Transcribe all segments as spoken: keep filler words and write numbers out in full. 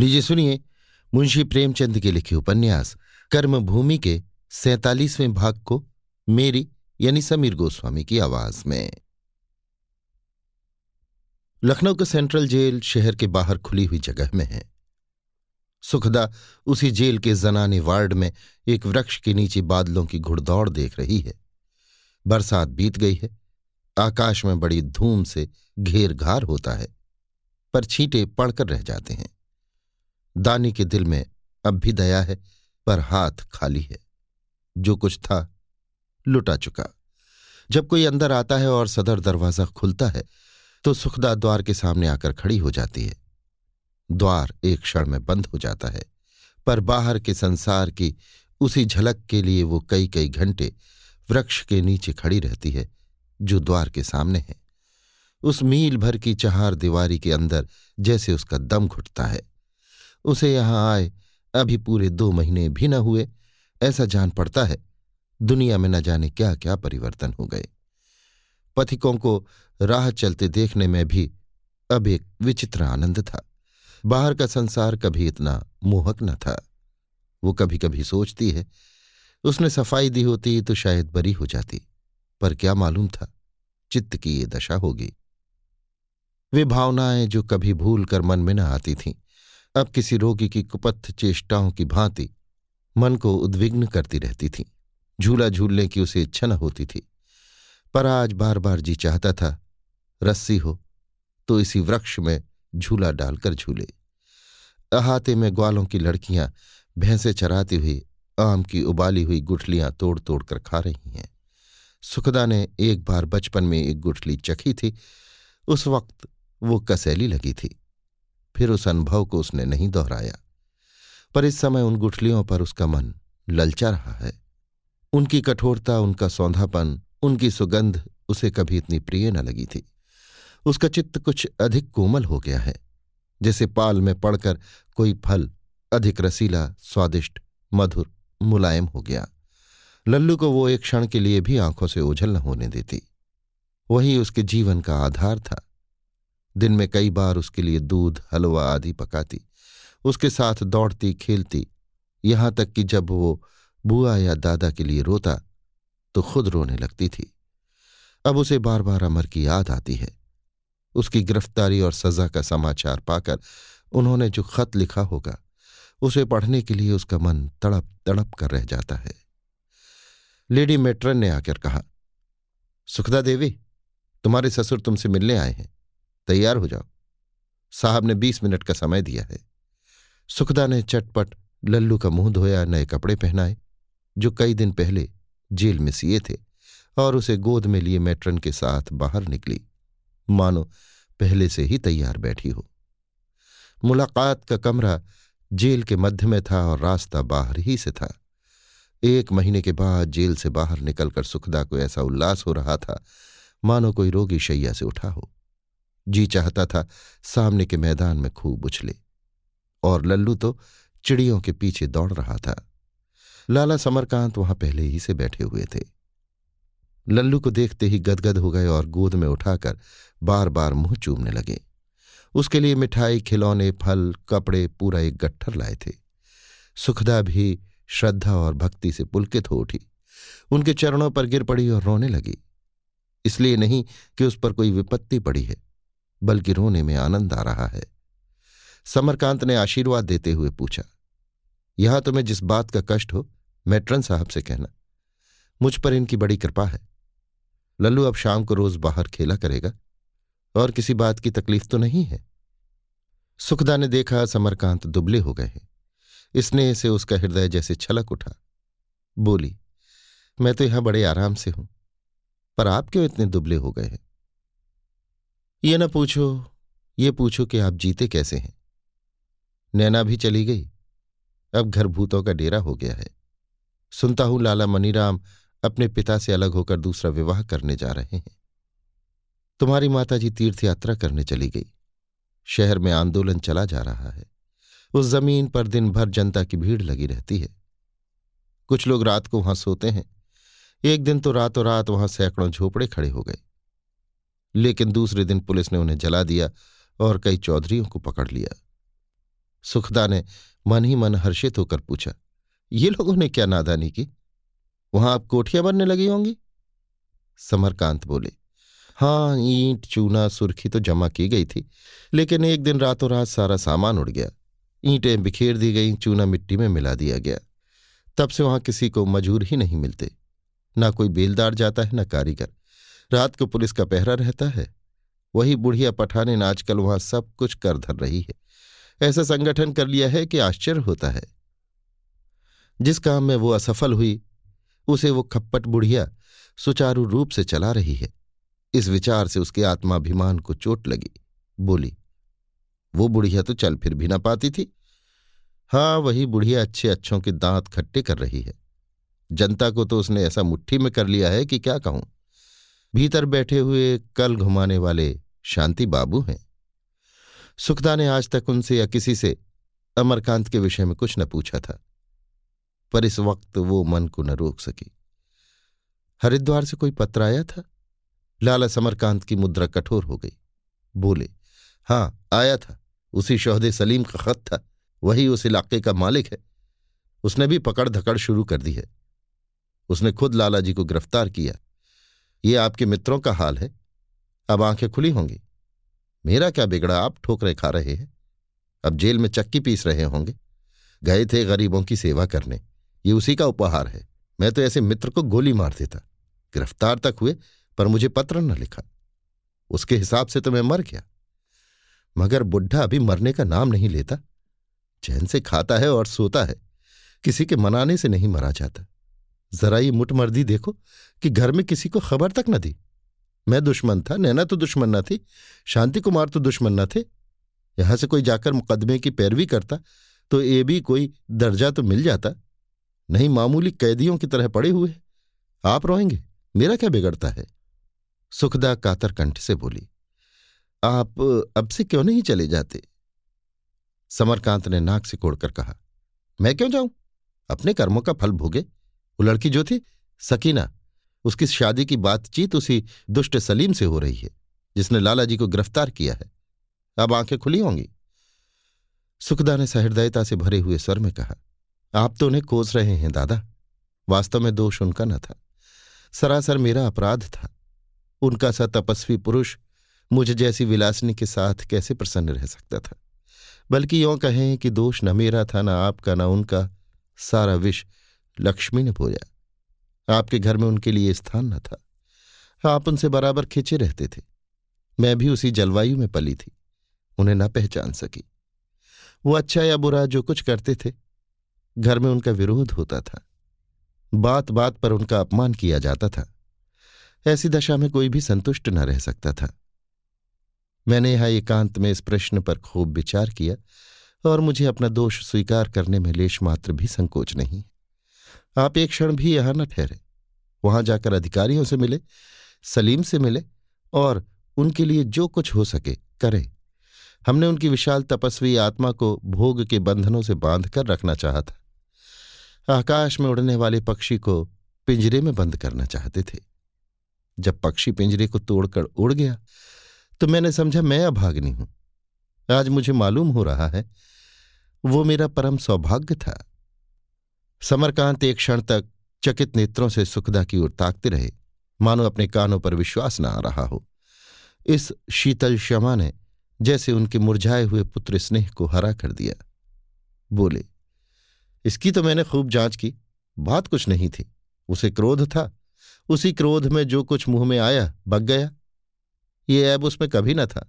लीजिए सुनिए मुंशी प्रेमचंद के लिखे उपन्यास कर्मभूमि के सैंतालीसवें भाग को मेरी यानी समीर गोस्वामी की आवाज में। लखनऊ के सेंट्रल जेल शहर के बाहर खुली हुई जगह में है। सुखदा उसी जेल के जनाने वार्ड में एक वृक्ष के नीचे बादलों की घुड़दौड़ देख रही है। बरसात बीत गई है, आकाश में बड़ी धूम से घेर घार होता है, पर छींटे पड़कर रह जाते हैं। दानी के दिल में अब भी दया है, पर हाथ खाली है। जो कुछ था लुटा चुका। जब कोई अंदर आता है और सदर दरवाजा खुलता है तो सुखदा द्वार के सामने आकर खड़ी हो जाती है। द्वार एक क्षण में बंद हो जाता है, पर बाहर के संसार की उसी झलक के लिए वो कई कई घंटे वृक्ष के नीचे खड़ी रहती है जो द्वार के सामने है। उस मील भर की चहार दीवारी के अंदर जैसे उसका दम घुटता है। उसे यहां आए अभी पूरे दो महीने भी न हुए, ऐसा जान पड़ता है दुनिया में न जाने क्या क्या परिवर्तन हो गए। पथिकों को राह चलते देखने में भी अब एक विचित्र आनंद था। बाहर का संसार कभी इतना मोहक न था। वो कभी कभी सोचती है उसने सफाई दी होती तो शायद बरी हो जाती, पर क्या मालूम था चित्त की ये दशा होगी। वे भावनाएं जो कभी भूल कर मन में न आती थीं, अब किसी रोगी की कुपथ चेष्टाओं की भांति मन को उद्विग्न करती रहती थीं। झूला झूलने की उसे इच्छा न होती थी, पर आज बार बार जी चाहता था रस्सी हो तो इसी वृक्ष में झूला डालकर झूले। अहाते में ग्वालों की लड़कियां भैंसे चराती हुई आम की उबाली हुई गुठलियां तोड़ तोड़ कर खा रही हैं। सुखदा ने एक बार बचपन में एक गुठली चखी थी। उस वक्त वो कसैली लगी थी, फिर उस अनुभव को उसने नहीं दोहराया, पर इस समय उन गुठलियों पर उसका मन ललचा रहा है। उनकी कठोरता, उनका सौंधापन, उनकी सुगंध उसे कभी इतनी प्रिय न लगी थी। उसका चित्त कुछ अधिक कोमल हो गया है, जैसे पाल में पड़कर कोई फल अधिक रसीला, स्वादिष्ट, मधुर, मुलायम हो गया। लल्लू को वो एक क्षण के लिए भी आंखों से ओझल न होने देती। वही उसके जीवन का आधार था। दिन में कई बार उसके लिए दूध, हलवा आदि पकाती, उसके साथ दौड़ती खेलती, यहां तक कि जब वो बुआ या दादा के लिए रोता तो खुद रोने लगती थी। अब उसे बार बार अमर की याद आती है। उसकी गिरफ्तारी और सजा का समाचार पाकर उन्होंने जो खत लिखा होगा उसे पढ़ने के लिए उसका मन तड़प तड़प कर रह जाता है। लेडी मेट्रन ने आकर कहा, सुखदा देवी, तुम्हारे ससुर तुमसे मिलने आए हैं, तैयार हो जाओ, साहब ने बीस मिनट का समय दिया है। सुखदा ने चटपट लल्लू का मुंह धोया, नए कपड़े पहनाए जो कई दिन पहले जेल में सिए थे, और उसे गोद में लिए मैट्रन के साथ बाहर निकली, मानो पहले से ही तैयार बैठी हो। मुलाकात का कमरा जेल के मध्य में था और रास्ता बाहर ही से था। एक महीने के बाद जेल से बाहर निकलकर सुखदा को ऐसा उल्लास हो रहा था मानो कोई रोगी शैया से उठा हो। जी चाहता था सामने के मैदान में खूब उछले, और लल्लू तो चिड़ियों के पीछे दौड़ रहा था। लाला समरकांत वहां पहले ही से बैठे हुए थे। लल्लू को देखते ही गदगद हो गए और गोद में उठाकर बार बार मुंह चूमने लगे। उसके लिए मिठाई, खिलौने, फल, कपड़े, पूरा एक गट्ठर लाए थे। सुखदा भी श्रद्धा और भक्ति से पुलकित हो उठी, उनके चरणों पर गिर पड़ी और रोने लगी। इसलिए नहीं कि उस पर कोई विपत्ति पड़ी है, बल्कि रोने में आनंद आ रहा है। समरकांत ने आशीर्वाद देते हुए पूछा, यहां तुम्हें जिस बात का कष्ट हो मैट्रन साहब से कहना, मुझ पर इनकी बड़ी कृपा है। लल्लू अब शाम को रोज बाहर खेला करेगा, और किसी बात की तकलीफ तो नहीं है। सुखदा ने देखा समरकांत दुबले हो गए हैं। स्नेह से उसका हृदय जैसे छलक उठा। बोली, मैं तो यहां बड़े आराम से हूं, पर आप क्यों इतने दुबले हो गए हैं? ये न पूछो, ये पूछो कि आप जीते कैसे हैं। नैना भी चली गई, अब घर भूतों का डेरा हो गया है। सुनता हूं लाला मनीराम अपने पिता से अलग होकर दूसरा विवाह करने जा रहे हैं। तुम्हारी माताजी तीर्थ यात्रा करने चली गई, शहर में आंदोलन चला जा रहा है। उस जमीन पर दिन भर जनता की भीड़ लगी रहती है। कुछ लोग रात को वहां सोते हैं। एक दिन तो रातों रात वहां सैकड़ों झोपड़े खड़े हो गए, लेकिन दूसरे दिन पुलिस ने उन्हें जला दिया और कई चौधरियों को पकड़ लिया। सुखदा ने मन ही मन हर्षित होकर पूछा, ये लोगों ने क्या नादानी की, वहां आप कोठियां बनने लगी होंगी। समरकांत बोले, हाँ, ईंट चूना सुर्खी तो जमा की गई थी, लेकिन एक दिन रातों रात सारा सामान उड़ गया। ईंटें बिखेर दी गई, चूना मिट्टी में मिला दिया गया। तब से वहां किसी को मजूर ही नहीं मिलते, ना कोई बेलदार जाता है, ना कारीगर। रात को पुलिस का पहरा रहता है। वही बुढ़िया पठाने आजकल वहां सब कुछ कर धर रही है। ऐसा संगठन कर लिया है कि आश्चर्य होता है। जिस काम में वो असफल हुई, उसे वो खप्पट बुढ़िया सुचारू रूप से चला रही है। इस विचार से उसके आत्माभिमान को चोट लगी। बोली, वो बुढ़िया तो चल फिर भी ना पाती थी। हाँ, वही बुढ़िया अच्छे अच्छों के दांत खट्टे कर रही है। जनता को तो उसने ऐसा मुट्ठी में कर लिया है कि क्या कहूं। भीतर बैठे हुए कल घुमाने वाले शांति बाबू हैं। सुखदा ने आज तक उनसे या किसी से अमरकांत के विषय में कुछ न पूछा था, पर इस वक्त वो मन को न रोक सकी। हरिद्वार से कोई पत्र आया था। लाला समरकांत की मुद्रा कठोर हो गई। बोले, हाँ आया था, उसी शोहदे सलीम का खत था। वही उस इलाके का मालिक है। उसने भी पकड़ धकड़ शुरू कर दी है। उसने खुद लाला जी को गिरफ्तार किया। ये आपके मित्रों का हाल है। अब आंखें खुली होंगी। मेरा क्या बिगड़ा, आप ठोकरें खा रहे हैं। अब जेल में चक्की पीस रहे होंगे। गए थे गरीबों की सेवा करने, ये उसी का उपहार है। मैं तो ऐसे मित्र को गोली मार देता। गिरफ्तार तक हुए, पर मुझे पत्र न लिखा। उसके हिसाब से तो मैं मर गया। मगर बुढ़ा अभी मरने का नाम नहीं लेता। चैन से खाता है और सोता है। किसी के मनाने से नहीं मरा जाता। जरा ये मुटमर्दी देखो कि घर में किसी को खबर तक न दी। मैं दुश्मन था, नैना तो दुश्मन न थी, शांति कुमार तो दुश्मन न थे। यहां से कोई जाकर मुकदमे की पैरवी करता तो ए भी कोई दर्जा तो मिल जाता। नहीं, मामूली कैदियों की तरह पड़े हुए आप रोएंगे। मेरा क्या बिगड़ता है। सुखदा कातर कंठ से बोली, आप अब से क्यों नहीं चले जाते। समरकांत ने नाक सिकोड़कर कहा, मैं क्यों जाऊं, अपने कर्मों का फल भोगे। वो लड़की जो थी सकीना, उसकी शादी की बातचीत उसी दुष्ट सलीम से हो रही है, जिसने लाला जी को गिरफ्तार किया है। अब आंखें खुली होंगी। सुखदा ने सहृदयता से भरे हुए स्वर में कहा, आप तो उन्हें कोस रहे हैं दादा। वास्तव में दोष उनका न था, सरासर मेरा अपराध था। उनका सा तपस्वी पुरुष मुझे जैसी विलासिनी के साथ कैसे प्रसन्न रह सकता था। बल्कि यों कहें कि दोष न मेरा था, न आपका, न उनका। सारा विष लक्ष्मी ने बोया। आपके घर में उनके लिए स्थान न था। आप उनसे बराबर खिंचे रहते थे। मैं भी उसी जलवायु में पली थी, उन्हें न पहचान सकी। वो अच्छा या बुरा जो कुछ करते थे, घर में उनका विरोध होता था। बात बात पर उनका अपमान किया जाता था। ऐसी दशा में कोई भी संतुष्ट न रह सकता था। मैंने यहाँ एकांत में इस प्रश्न पर खूब विचार किया और मुझे अपना दोष स्वीकार करने में लेश मात्र भी संकोच नहीं। आप एक क्षण भी यहाँ न ठहरे। वहां जाकर अधिकारियों से मिले, सलीम से मिले और उनके लिए जो कुछ हो सके करें। हमने उनकी विशाल तपस्वी आत्मा को भोग के बंधनों से बांध कर रखना चाहा था। आकाश में उड़ने वाले पक्षी को पिंजरे में बंद करना चाहते थे। जब पक्षी पिंजरे को तोड़कर उड़ गया तो मैंने समझा मैं अभागिनी हूं। आज मुझे मालूम हो रहा है वो मेरा परम सौभाग्य था। समरकांत एक क्षण तक चकित नेत्रों से सुखदा की ओर ताकते रहे, मानो अपने कानों पर विश्वास न आ रहा हो। इस शीतल क्षमा ने जैसे उनके मुरझाए हुए पुत्र स्नेह को हरा कर दिया। बोले, इसकी तो मैंने खूब जांच की। बात कुछ नहीं थी, उसे क्रोध था। उसी क्रोध में जो कुछ मुंह में आया बग गया। ये ऐब उसमें कभी न था,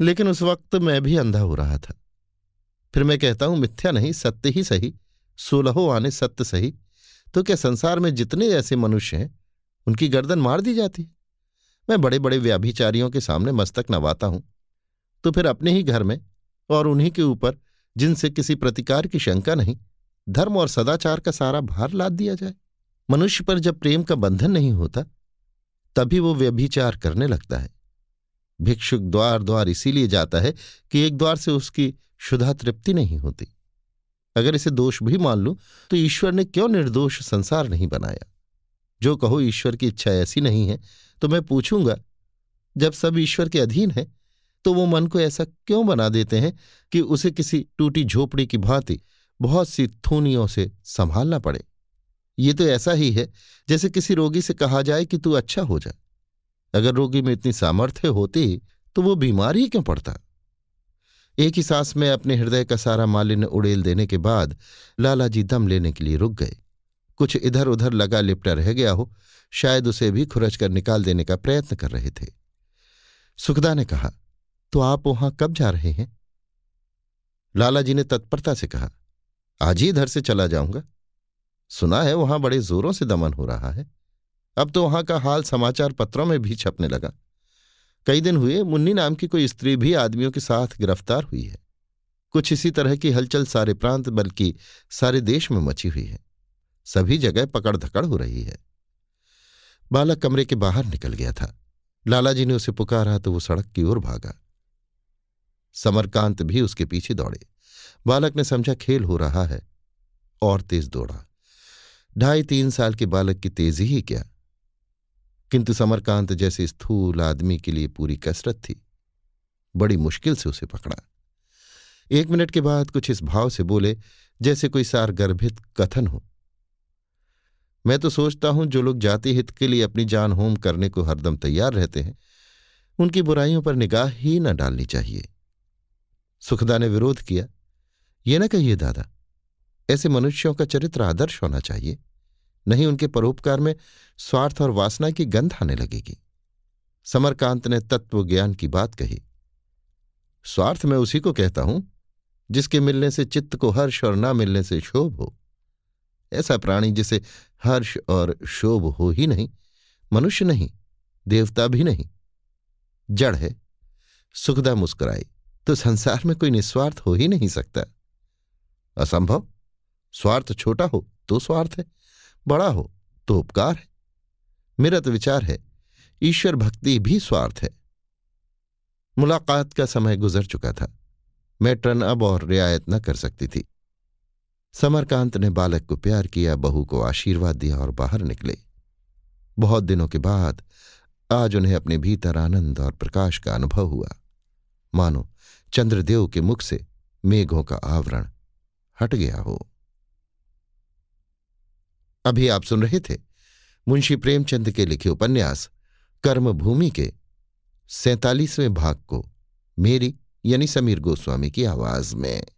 लेकिन उस वक्त मैं भी अंधा हो रहा था। फिर मैं कहता हूं, मिथ्या नहीं सत्य ही सही, सोलहो आने सत्य सही, तो क्या संसार में जितने ऐसे मनुष्य हैं उनकी गर्दन मार दी जाती है। मैं बड़े बड़े व्याभिचारियों के सामने मस्तक नवाता हूं, तो फिर अपने ही घर में और उन्हीं के ऊपर जिनसे किसी प्रतिकार की शंका नहीं, धर्म और सदाचार का सारा भार लाद दिया जाए। मनुष्य पर जब प्रेम का बंधन नहीं होता, तभी वो व्यभिचार करने लगता है। भिक्षुक द्वार द्वार इसीलिए जाता है कि एक द्वार से उसकी क्षुधा तृप्ति नहीं होती। अगर इसे दोष भी मान लूं तो ईश्वर ने क्यों निर्दोष संसार नहीं बनाया। जो कहो ईश्वर की इच्छा ऐसी नहीं है, तो मैं पूछूंगा, जब सब ईश्वर के अधीन है तो वो मन को ऐसा क्यों बना देते हैं कि उसे किसी टूटी झोपड़ी की भांति बहुत सी थूनियों से संभालना पड़े। ये तो ऐसा ही है जैसे किसी रोगी से कहा जाए कि तू अच्छा हो जा। अगर रोगी में इतनी सामर्थ्य होती तो वो बीमार ही क्यों पड़ता। एक ही सांस में अपने हृदय का सारा मालिन्य उड़ेल देने के बाद लालाजी दम लेने के लिए रुक गए। कुछ इधर उधर लगा लिपटा रह गया हो, शायद उसे भी खुरच कर निकाल देने का प्रयत्न कर रहे थे। सुखदा ने कहा, तो आप वहां कब जा रहे हैं? लालाजी ने तत्परता से कहा, आज ही इधर से चला जाऊंगा। सुना है वहां बड़े जोरों से दमन हो रहा है। अब तो वहां का हाल समाचार पत्रों में भी छपने लगा। कई दिन हुए मुन्नी नाम की कोई स्त्री भी आदमियों के साथ गिरफ्तार हुई है। कुछ इसी तरह की हलचल सारे प्रांत बल्कि सारे देश में मची हुई है। सभी जगह पकड़ धकड़ हो रही है। बालक कमरे के बाहर निकल गया था। लालाजी ने उसे पुकारा तो वो सड़क की ओर भागा। समरकांत भी उसके पीछे दौड़े। बालक ने समझा खेल हो रहा है और तेज दौड़ा। ढाई तीन साल के बालक की तेजी ही क्या, किंतु समरकांत जैसे स्थूल आदमी के लिए पूरी कसरत थी। बड़ी मुश्किल से उसे पकड़ा। एक मिनट के बाद कुछ इस भाव से बोले जैसे कोई सारगर्भित कथन हो, मैं तो सोचता हूं जो लोग जाति हित के लिए अपनी जान होम करने को हरदम तैयार रहते हैं उनकी बुराइयों पर निगाह ही न डालनी चाहिए। सुखदा ने विरोध किया, ये न कहिए दादा, ऐसे मनुष्यों का चरित्र आदर्श होना चाहिए, नहीं उनके परोपकार में स्वार्थ और वासना की गंध आने लगेगी। समरकांत ने तत्व ज्ञान की बात कही। स्वार्थ मैं उसी को कहता हूं जिसके मिलने से चित्त को हर्ष और ना मिलने से क्षोभ हो। ऐसा प्राणी जिसे हर्ष और शोभ हो ही नहीं, मनुष्य नहीं, देवता भी नहीं, जड़ है। सुखदा मुस्कुराई, तो संसार में कोई निस्वार्थ हो ही नहीं सकता। असंभव। स्वार्थ छोटा हो तो स्वार्थ है, बड़ा हो तो उपकार है। मेरा तो विचार है ईश्वर भक्ति भी स्वार्थ है। मुलाकात का समय गुजर चुका था। मैट्रन अब और रियायत न कर सकती थी। समरकांत ने बालक को प्यार किया, बहू को आशीर्वाद दिया और बाहर निकले। बहुत दिनों के बाद आज उन्हें अपने भीतर आनंद और प्रकाश का अनुभव हुआ, मानो चंद्रदेव के मुख से मेघों का आवरण हट गया हो। अभी आप सुन रहे थे मुंशी प्रेमचंद के लिखे उपन्यास कर्मभूमि के सैंतालीसवें भाग को मेरी यानी समीर गोस्वामी की आवाज में।